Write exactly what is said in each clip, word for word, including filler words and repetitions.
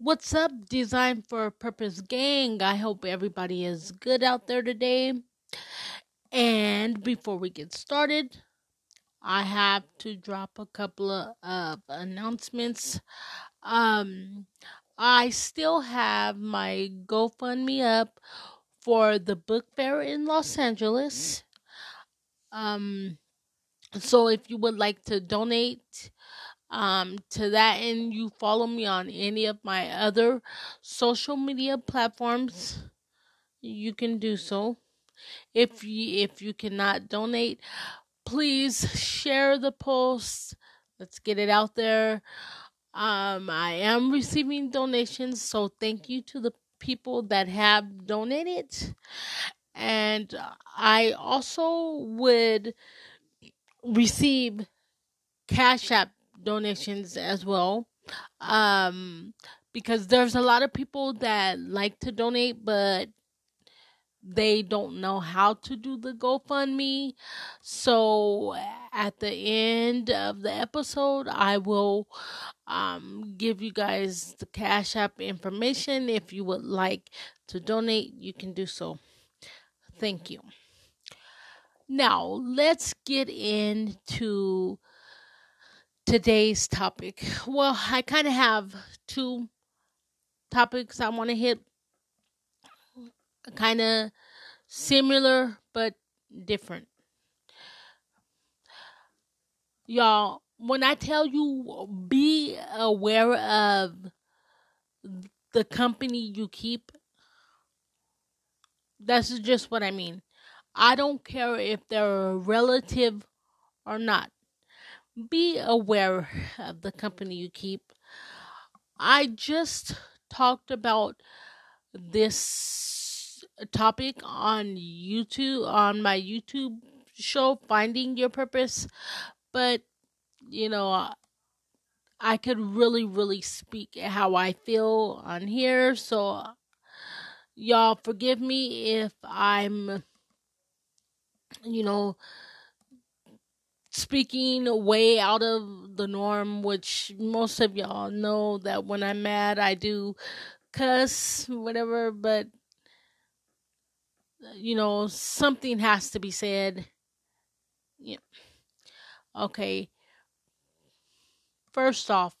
What's up, Designed for Purpose gang? I hope everybody is good out there today. And before we get started, I have to drop a couple of uh, announcements. Um, I still have my GoFundMe up for the book fair in Los Angeles. Um, so if you would like to donate Um, to that end, you follow me on any of my other social media platforms, you can do so. If you, if you cannot donate, please share the post. Let's get it out there. Um, I am receiving donations, so thank you to the people that have donated. And I also would receive Cash App donations as well, um, because there's a lot of people that like to donate, but they don't know how to do the GoFundMe. So at the end of the episode, I will um, give you guys the Cash App information. If you would like to donate, you can do so. Thank you. Now, let's get into today's topic. Well, I kind of have two topics I want to hit, kind of similar but different. Y'all, when I tell you be aware of the company you keep, that's just what I mean. I don't care if they're a relative or not. Be aware of the company you keep. I just talked about this topic on YouTube, on my YouTube show, Finding Your Purpose. But, you know, I could really, really speak how I feel on here. So, y'all forgive me if I'm, you know, speaking way out of the norm, which most of y'all know that when I'm mad, I do cuss, whatever, but, you know, something has to be said. Yeah. Okay. First off,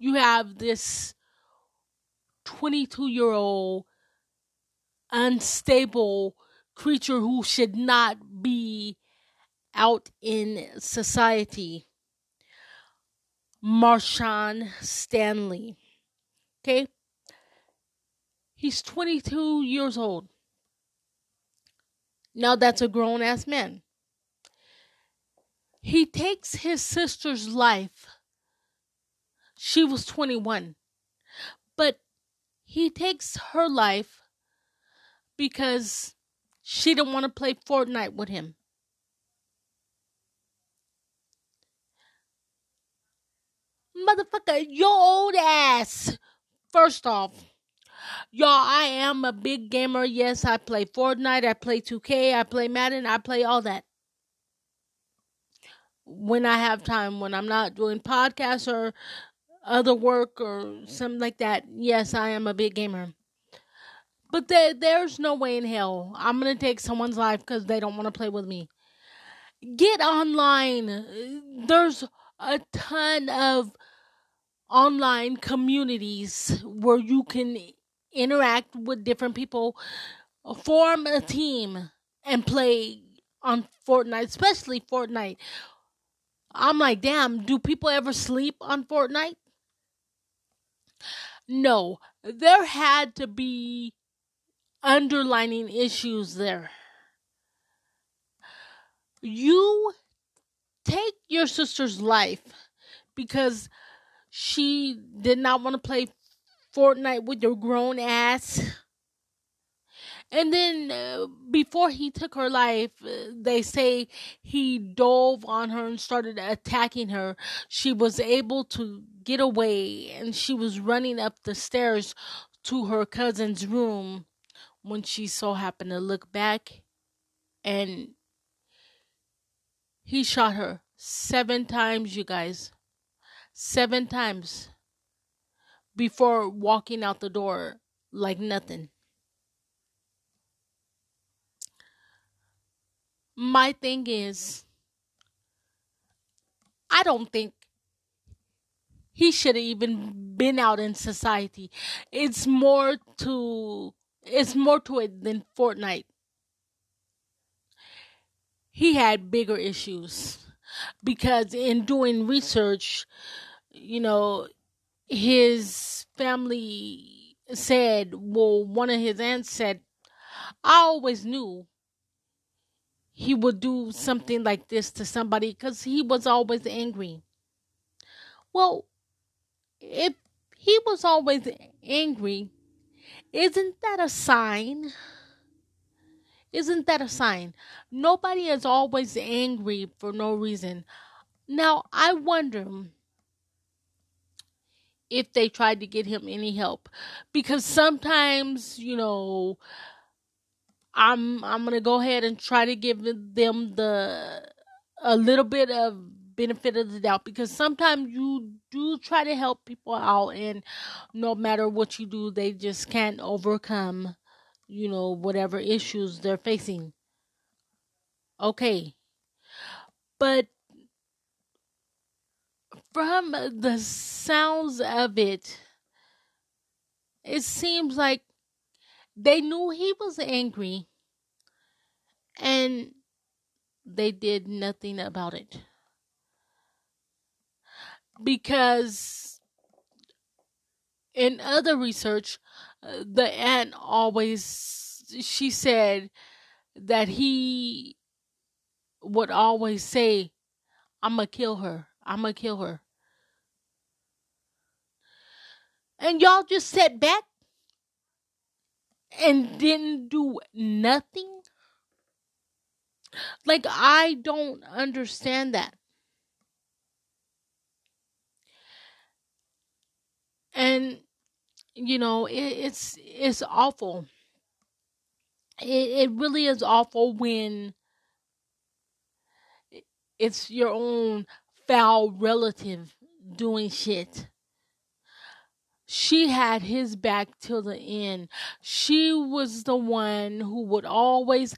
you have this twenty-two-year-old unstable creature who should not be out in society, Marshawn Stanley. Okay? He's twenty-two years old. Now that's a grown-ass man. He takes his sister's life. She was twenty-one. But he takes her life because she didn't want to play Fortnite with him. Motherfucker, your old ass. First off, y'all, I am a big gamer. Yes, I play Fortnite. I play two K. I play Madden. I play all that. When I have time, when I'm not doing podcasts or other work or something like that, yes, I am a big gamer. But there, there's no way in hell I'm going to take someone's life because they don't want to play with me. Get online. There's a ton of online communities where you can interact with different people, form a team, and play on Fortnite, especially Fortnite. I'm like, damn, do people ever sleep on Fortnite? No, there had to be underlining issues there. You take your sister's life because she did not want to play Fortnite with your grown ass. And then uh, before he took her life, they say he dove on her and started attacking her. She was able to get away, and she was running up the stairs to her cousin's room when she so happened to look back, and he shot her seven times, you guys. seven times before walking out the door like nothing. My thing is, I don't think he should have even been out in society. It's more to it's more to it than Fortnite. He had bigger issues because in doing research, you know, his family said, well, one of his aunts said, I always knew he would do something like this to somebody because he was always angry. Well, if he was always angry, isn't that a sign? Isn't that a sign? Nobody is always angry for no reason. Now, I wonder if they tried to get him any help. Because sometimes, you know, I'm I'm going to go ahead and try to give them the a little bit of benefit of the doubt. Because sometimes you do try to help people out. And no matter what you do, they just can't overcome, you know, whatever issues they're facing. Okay. But from the sounds of it, it seems like they knew he was angry and they did nothing about it. Because in other research, the aunt always, she said that he would always say, I'm going to kill her. I'm going to kill her. And y'all just sat back and didn't do nothing? Like, I don't understand that. And you know, it, it's it's awful. It, it really is awful when it's your own foul relative doing shit. She had his back till the end. She was the one who would always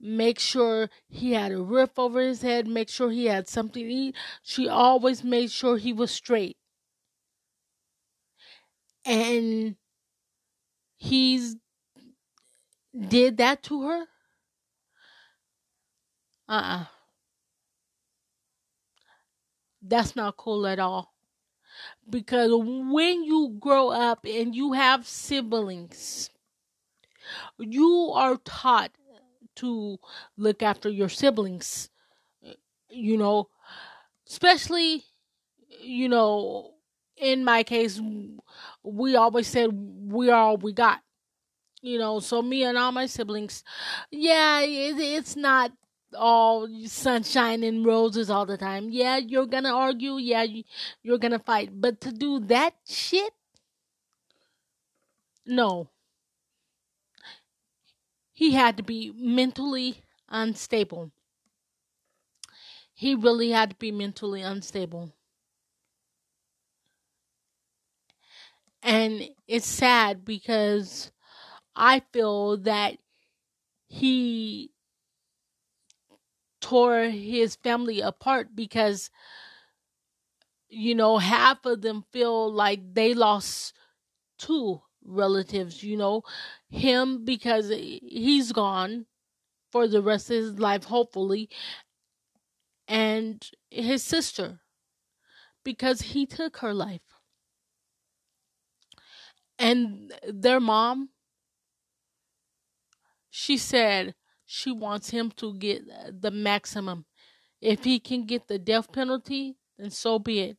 make sure he had a roof over his head, make sure he had something to eat. She always made sure he was straight. And he's did that to her? Uh-uh. That's not cool at all. Because when you grow up and you have siblings, you are taught to look after your siblings. You know, especially, you know, in my case, we always said we are all we got. You know, so me and all my siblings, yeah, it, it's not all sunshine and roses all the time. Yeah, you're going to argue. Yeah, you, you're going to fight. But to do that shit, no. He had to be mentally unstable. He really had to be mentally unstable. And it's sad because I feel that he tore his family apart because, you know, half of them feel like they lost two relatives, you know. Him because he's gone for the rest of his life, hopefully. And his sister because he took her life. And their mom, she said she wants him to get the maximum. If he can get the death penalty, then so be it.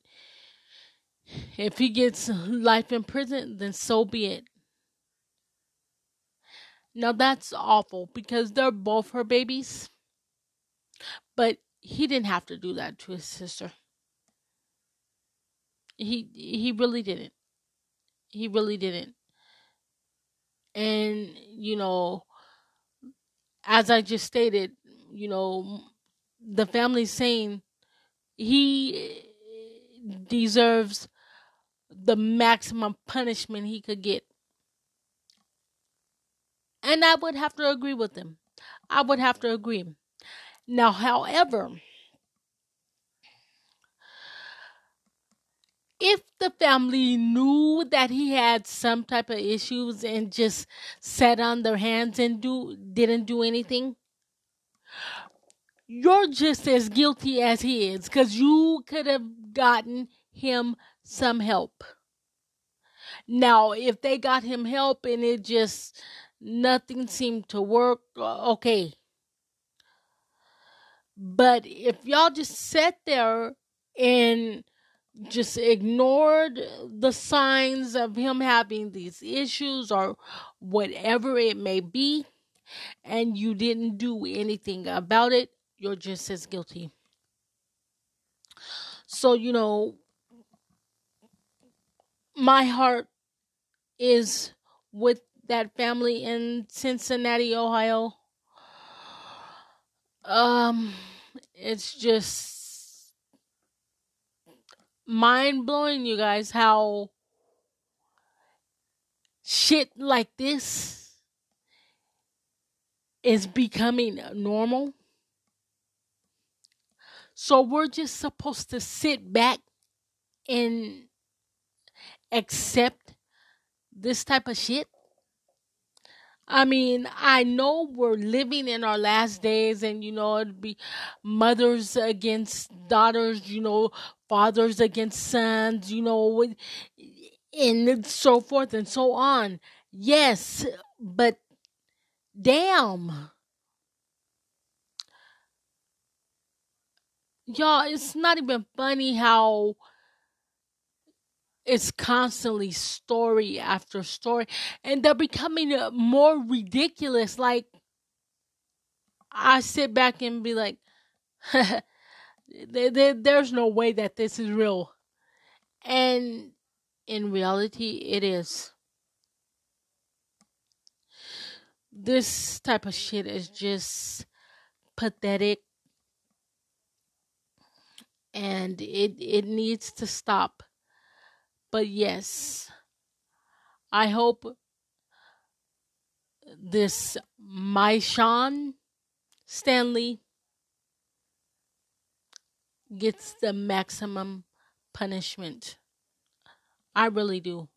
If he gets life in prison, then so be it. Now that's awful because they're both her babies. But he didn't have to do that to his sister. He he really didn't. He really didn't. And, you know, as I just stated, you know, the family's saying he deserves the maximum punishment he could get. And I would have to agree with him. I would have to agree. Now, however, if the family knew that he had some type of issues and just sat on their hands and do didn't do anything, you're just as guilty as he is, because you could have gotten him some help. Now, if they got him help and it just nothing seemed to work, okay. But if y'all just sat there and just ignored the signs of him having these issues or whatever it may be, and you didn't do anything about it, you're just as guilty. So, you know, my heart is with that family in Cincinnati, Ohio. Um, it's just mind-blowing, you guys, how shit like this is becoming normal. So we're just supposed to sit back and accept this type of shit. I mean, I know we're living in our last days, and, you know, it'd be mothers against daughters, you know, fathers against sons, you know, and so forth and so on. Yes, but damn. Y'all, it's not even funny how it's constantly story after story, and they're becoming more ridiculous. Like, I sit back and be like, there's no way that this is real. And in reality, it is. This type of shit is just pathetic. And it, it needs to stop. But yes, I hope this MyShawn Stanley gets the maximum punishment. I really do.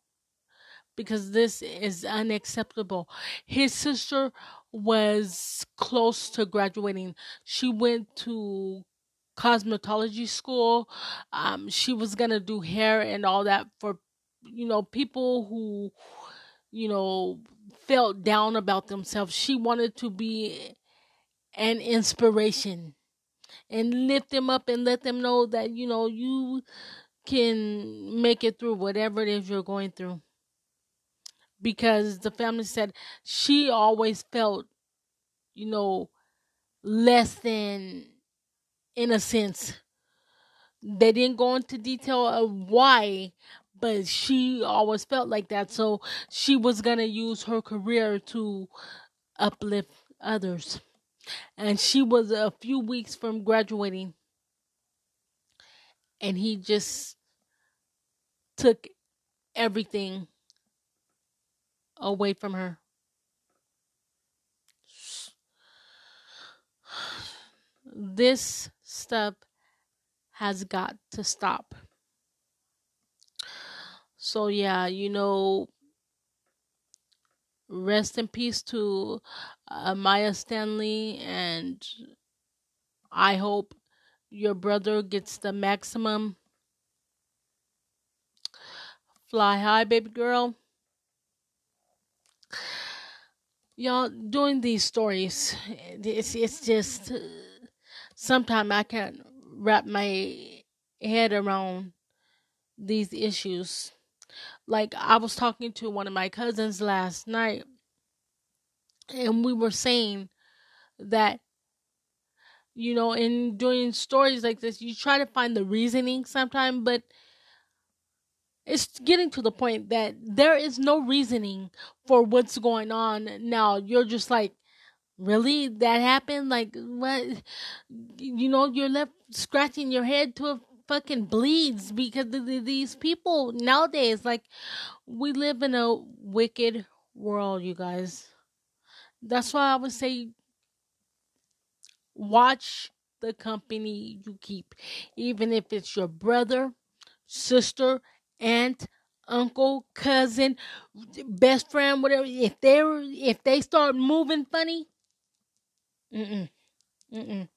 Because this is unacceptable. His sister was close to graduating. She went to cosmetology school. Um, she was going to do hair and all that for, you know, people who, you know, felt down about themselves. She wanted to be an inspiration and lift them up and let them know that, you know, you can make it through whatever it is you're going through. Because the family said she always felt, you know, less than, in a sense. They didn't go into detail of why, but she always felt like that. So she was going to use her career to uplift others. And she was a few weeks from graduating. And he just took everything away from her. This stuff has got to stop. So yeah, you know, rest in peace to uh, Maya Stanley, and I hope your brother gets the maximum. Fly high, baby girl. Y'all, doing these stories, it's it's just uh, sometimes I can't wrap my head around these issues. Like, I was talking to one of my cousins last night, and we were saying that, you know, in doing stories like this, you try to find the reasoning sometimes, but it's getting to the point that there is no reasoning for what's going on now. You're just like, really? That happened? Like, what? You know, you're left scratching your head to fucking bleeds because these people nowadays, like, we live in a wicked world, you guys. That's why I would say watch the company you keep, even if it's your brother, sister, aunt, uncle, cousin, best friend, whatever. If they if they start moving funny, mm-mm, mm-mm.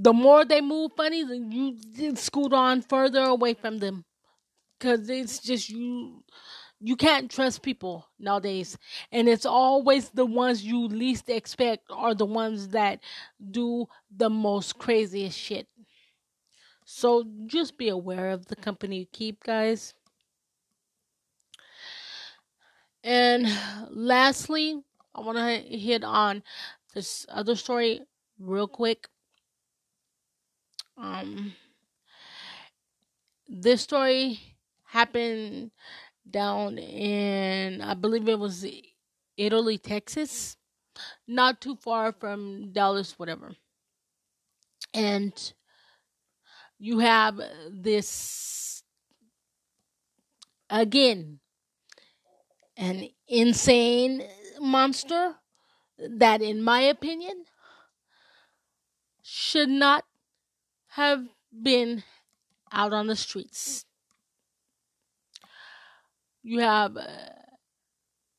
The more they move funny, then you scoot on further away from them, because it's just you. You can't trust people nowadays. And it's always the ones you least expect are the ones that do the most craziest shit. So just be aware of the company you keep, guys. And lastly, I want to hit on this other story real quick. Um, this story happened down in, I believe it was Italy, Texas, not too far from Dallas, whatever. And you have this, again, an insane monster that, in my opinion, should not have been out on the streets. You have uh,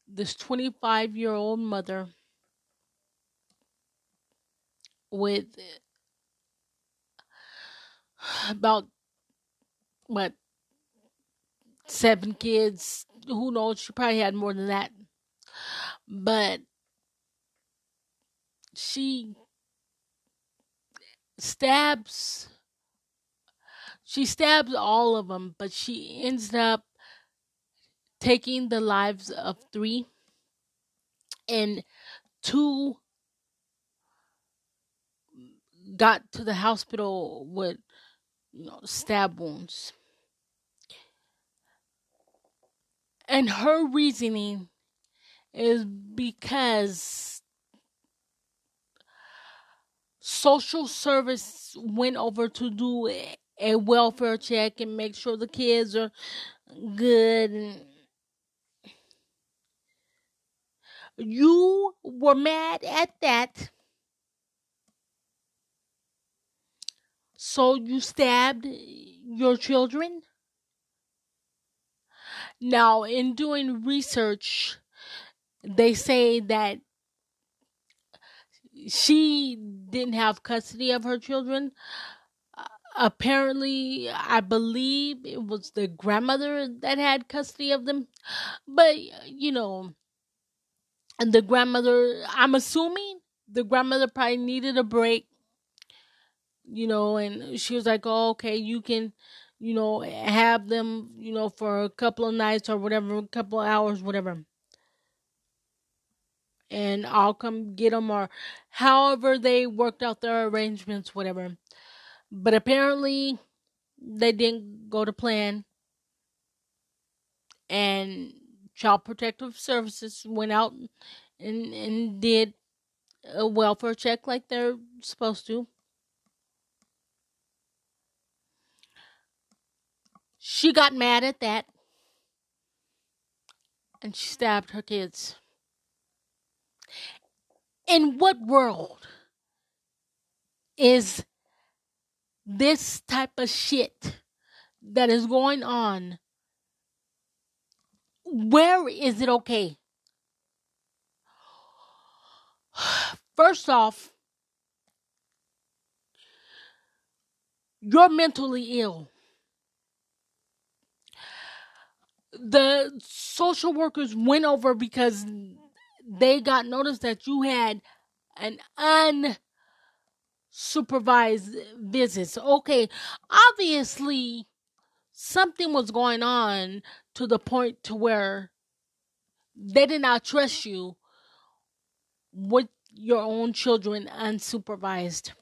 this twenty-five-year-old mother with about, what, seven kids. Who knows? She probably had more than that. But she stabs, she stabs all of them, but she ends up taking the lives of three, and two got to the hospital with, you know, stab wounds. And her reasoning is because social service went over to do a welfare check and make sure the kids are good, and you were mad at that, so you stabbed your children. Now, in doing research, they say that she didn't have custody of her children. Uh, apparently, I believe it was the grandmother that had custody of them. But, you know, and the grandmother, I'm assuming the grandmother probably needed a break, you know, and she was like, oh, okay, you can, you know, have them, you know, for a couple of nights or whatever, a couple of hours, whatever. And I'll come get them, or however they worked out their arrangements, whatever. But apparently they didn't go to plan. And Child Protective Services went out and, and did a welfare check like they're supposed to. She got mad at that, and she stabbed her kids. In what world is this type of shit that is going on? Where is it okay? First off, you're mentally ill. The social workers went over because they got notice that you had an unsupervised visit. Okay, obviously something was going on to the point to where they did not trust you with your own children unsupervised.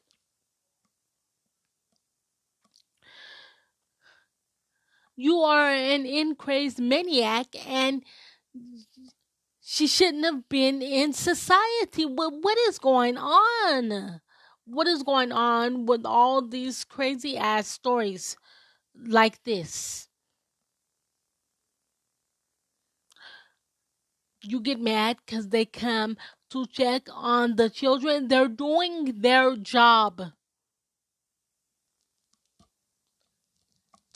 You are an incrazed maniac, and she shouldn't have been in society. What, what is going on? What is going on with all these crazy ass stories? like this. You get mad because they come to check on the children. They're doing their job.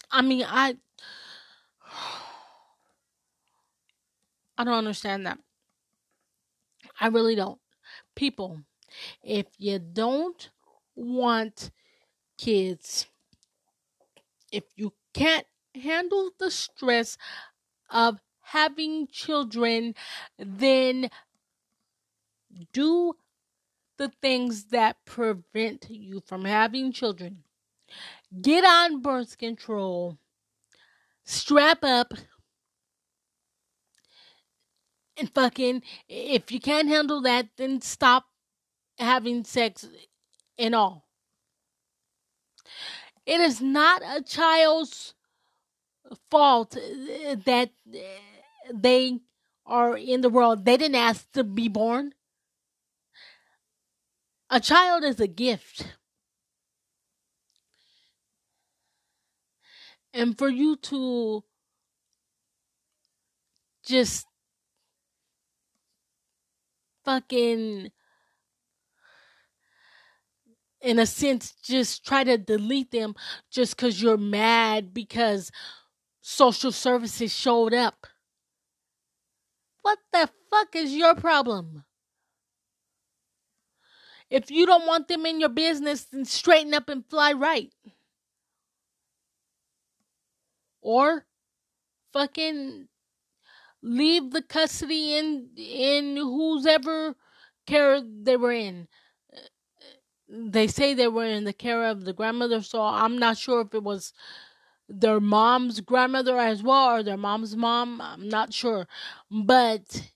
I mean, I... I don't understand that. I really don't. People, if you don't want kids, if you can't handle the stress of having children, then do the things that prevent you from having children. Get on birth control. Strap up. And fucking, if you can't handle that, then stop having sex and all. It is not a child's fault that they are in the world. They didn't ask to be born. A child is a gift. And for you to just fucking, in a sense, just try to delete them just because you're mad because social services showed up. What the fuck is your problem? If you don't want them in your business, then straighten up and fly right. Or fucking leave the custody in in whoever care they were in. They say they were in the care of the grandmother, so I'm not sure if it was their mom's grandmother as well or their mom's mom. I'm not sure. But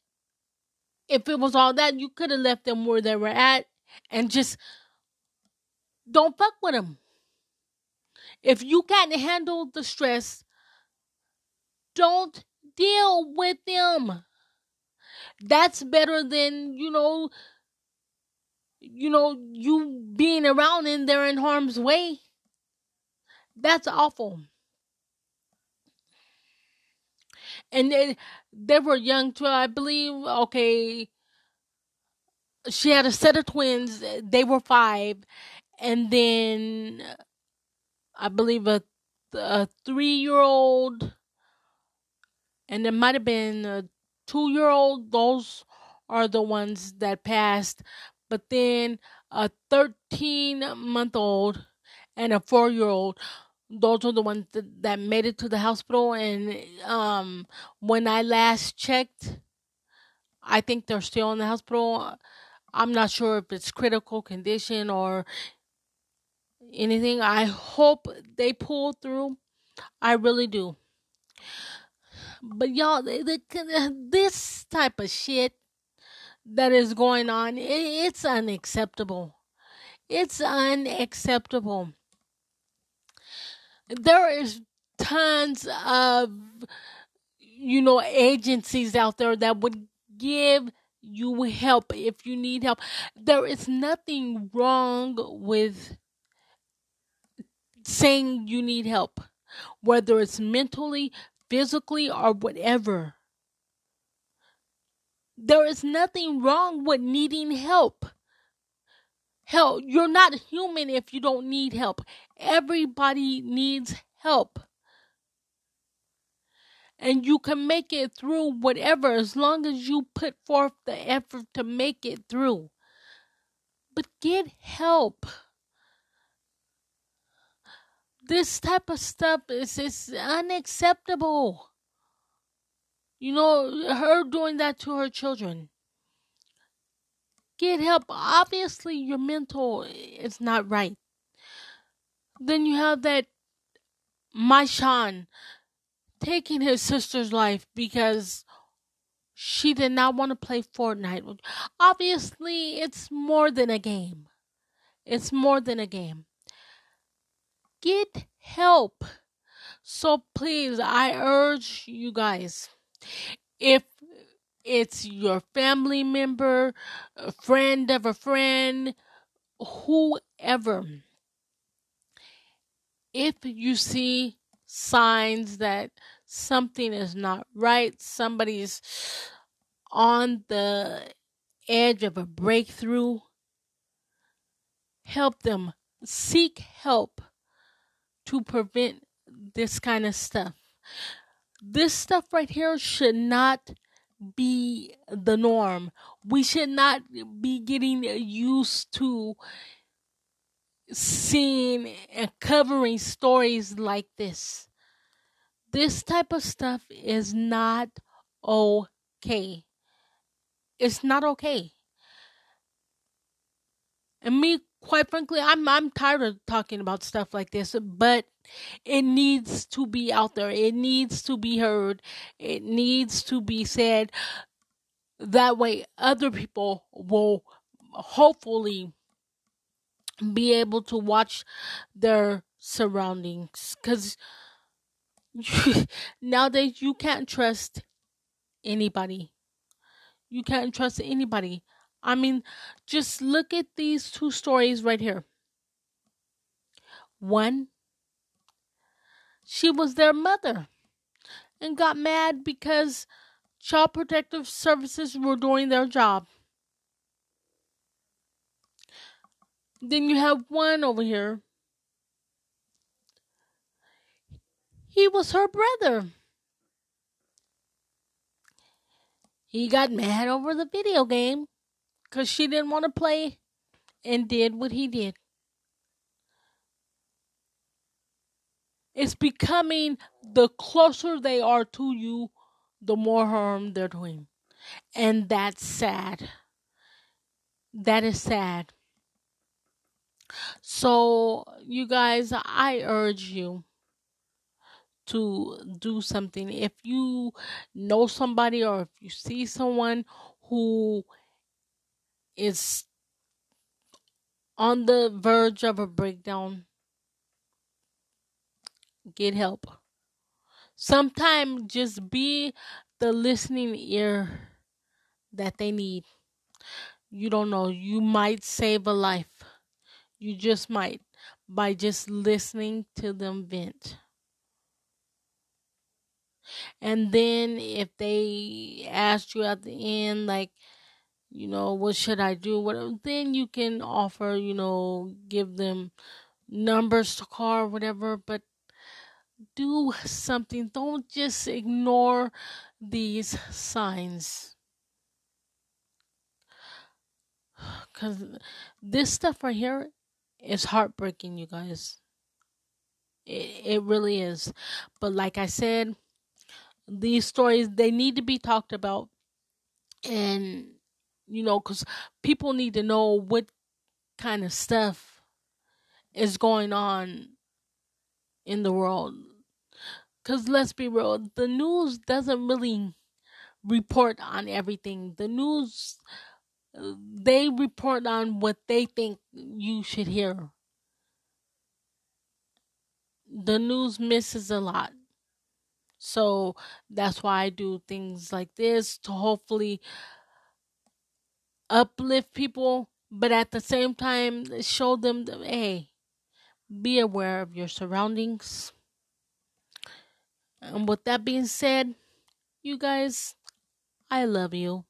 if it was all that, you could have left them where they were at and just don't fuck with them. If you can't handle the stress, don't deal with them. That's better than, you know, you know, you being around and they're in harm's way. That's awful. And they, they were young too, I believe. Okay, she had a set of twins. They were five. And then I believe a, a three-year-old, and it might have been a two-year-old. Those are the ones that passed. But then a thirteen-month-old and a four-year-old, those are the ones that, that made it to the hospital. And um, when I last checked, I think they're still in the hospital. I'm not sure if it's critical condition or anything. I hope they pull through. I really do. But y'all, they, they, this type of shit that is going on, it, it's unacceptable. It's unacceptable. There is tons of, you know, agencies out there that would give you help if you need help. There is nothing wrong with saying you need help, whether it's mentally, physically, or whatever. There is nothing wrong with needing help. Hell, you're not human if you don't need help. Everybody needs help. And you can make it through whatever, as long as you put forth the effort to make it through. But get help. This type of stuff is it's unacceptable. You know, her doing that to her children. Get help. Obviously, your mental is not right. Then you have that MyShawn taking his sister's life because she did not want to play Fortnite. Obviously, it's more than a game. It's more than a game. Get help. So please, I urge you guys, if it's your family member, a friend of a friend, whoever, if you see signs that something is not right. Somebody's on the edge of a breakthrough. Help them. Seek help to prevent this kind of stuff. This stuff right here should not be the norm. We should not be getting used to seeing and covering stories like this. This type of stuff is not okay. It's not okay. And me, quite frankly, I'm I'm tired of talking about stuff like this, but it needs to be out there. It needs to be heard. It needs to be said. That way other people will hopefully be able to watch their surroundings. Because nowadays you can't trust anybody. You can't trust anybody. I mean, just look at these two stories right here. One, she was their mother and got mad because Child Protective Services were doing their job. Then you have one over here. He was her brother. He got mad over the video game because she didn't want to play and did what he did. It's becoming, the closer they are to you, the more harm they're doing. And that's sad. That is sad. So, you guys, I urge you to do something. If you know somebody or if you see someone who is on the verge of a breakdown, get help. Sometimes just be the listening ear that they need. You don't know. You might save a life. You just might, by just listening to them vent. And then if they ask you at the end, like, you know, what should I do? Whatever, then you can offer, you know, give them numbers to call or whatever, but do something. Don't just ignore these signs. Because this stuff right here is heartbreaking, you guys. It, it really is. But like I said, these stories, they need to be talked about. And, you know, because people need to know what kind of stuff is going on in the world. Because let's be real, the news doesn't really report on everything. The news, they report on what they think you should hear. The news misses a lot. So that's why I do things like this, to hopefully uplift people, but at the same time show them that, hey, be aware of your surroundings. And with that being said, you guys, I love you.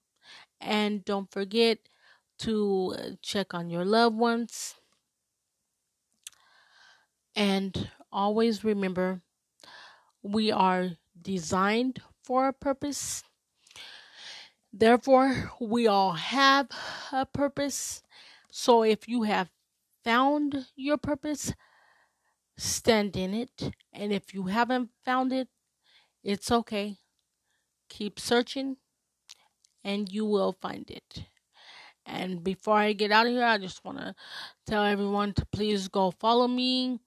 And don't forget to check on your loved ones. And always remember, we are designed for a purpose. Therefore, we all have a purpose. So if you have found your purpose, stand in it. And if you haven't found it, it's okay. Keep searching and you will find it. And before I get out of here, I just want to tell everyone to please go follow me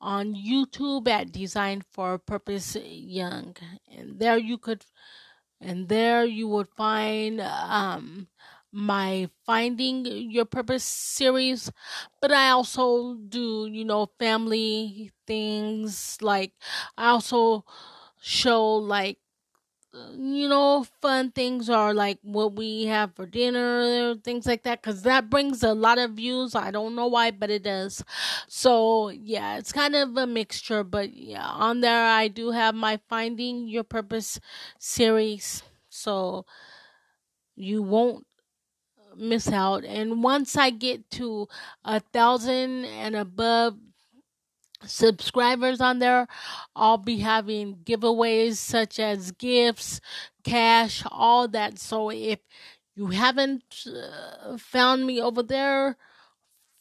on YouTube at Designed for Purpose Young. And there you could, and there you would find um my Finding Your Purpose series, but I also do, you know, family things. Like, I also show, like, you know, fun things are like what we have for dinner, things like that, because that brings a lot of views. I don't know why, but it does. So, yeah, it's kind of a mixture. But, yeah, on there I do have my Finding Your Purpose series. So, you won't miss out. And once I get to a thousand and above subscribers on there, I'll be having giveaways such as gifts, cash, all that. So if you haven't uh, found me over there,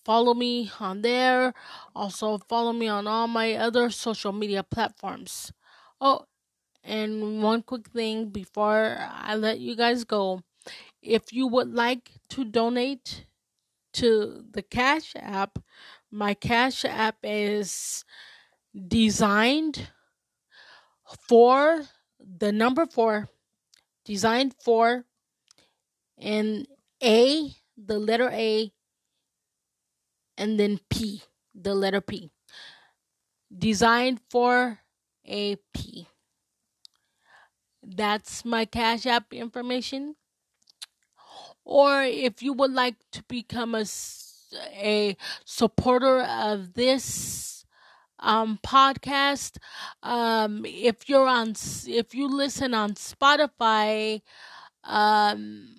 follow me on there. Also follow me on all my other social media platforms. Oh, and one quick thing before I let you guys go. If you would like to donate to the Cash App, my Cash App is designed for the number four, designed for, and A, the letter A, and then P, the letter P. Designed for A P. That's my Cash App information. Or if you would like to become a a supporter of this um podcast, um if you're on if you listen on Spotify, um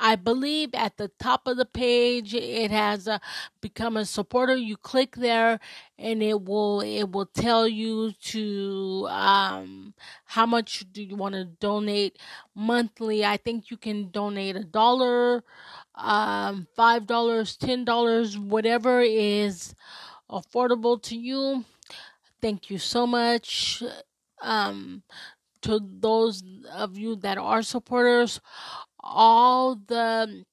I believe at the top of the page it has a become a supporter. You click there and it will it will tell you to um how much do you want to donate monthly. I think you can donate a dollar, um five dollars, ten dollars, whatever is affordable to you. Thank you so much. Um to those of you that are supporters, all the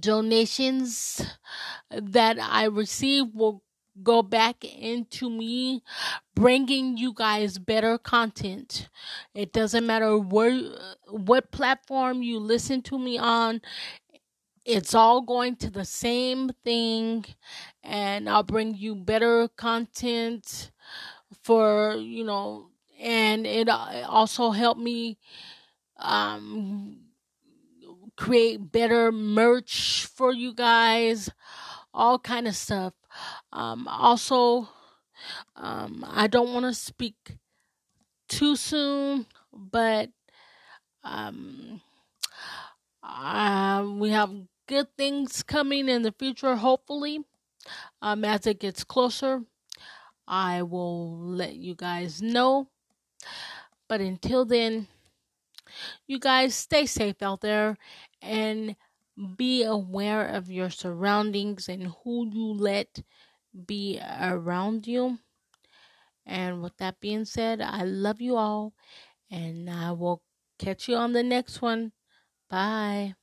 donations that I receive will go back into me bringing you guys better content. It doesn't matter where, what platform you listen to me on. It's all going to the same thing, and I'll bring you better content for, you know, and it also helped me um create better merch for you guys, all kind of stuff. Um, also, um, I don't want to speak too soon, but um, uh, we have good things coming in the future, hopefully. Um, as it gets closer, I will let you guys know. But until then, you guys stay safe out there and be aware of your surroundings and who you let be around you. And with that being said, I love you all, and I will catch you on the next one. Bye.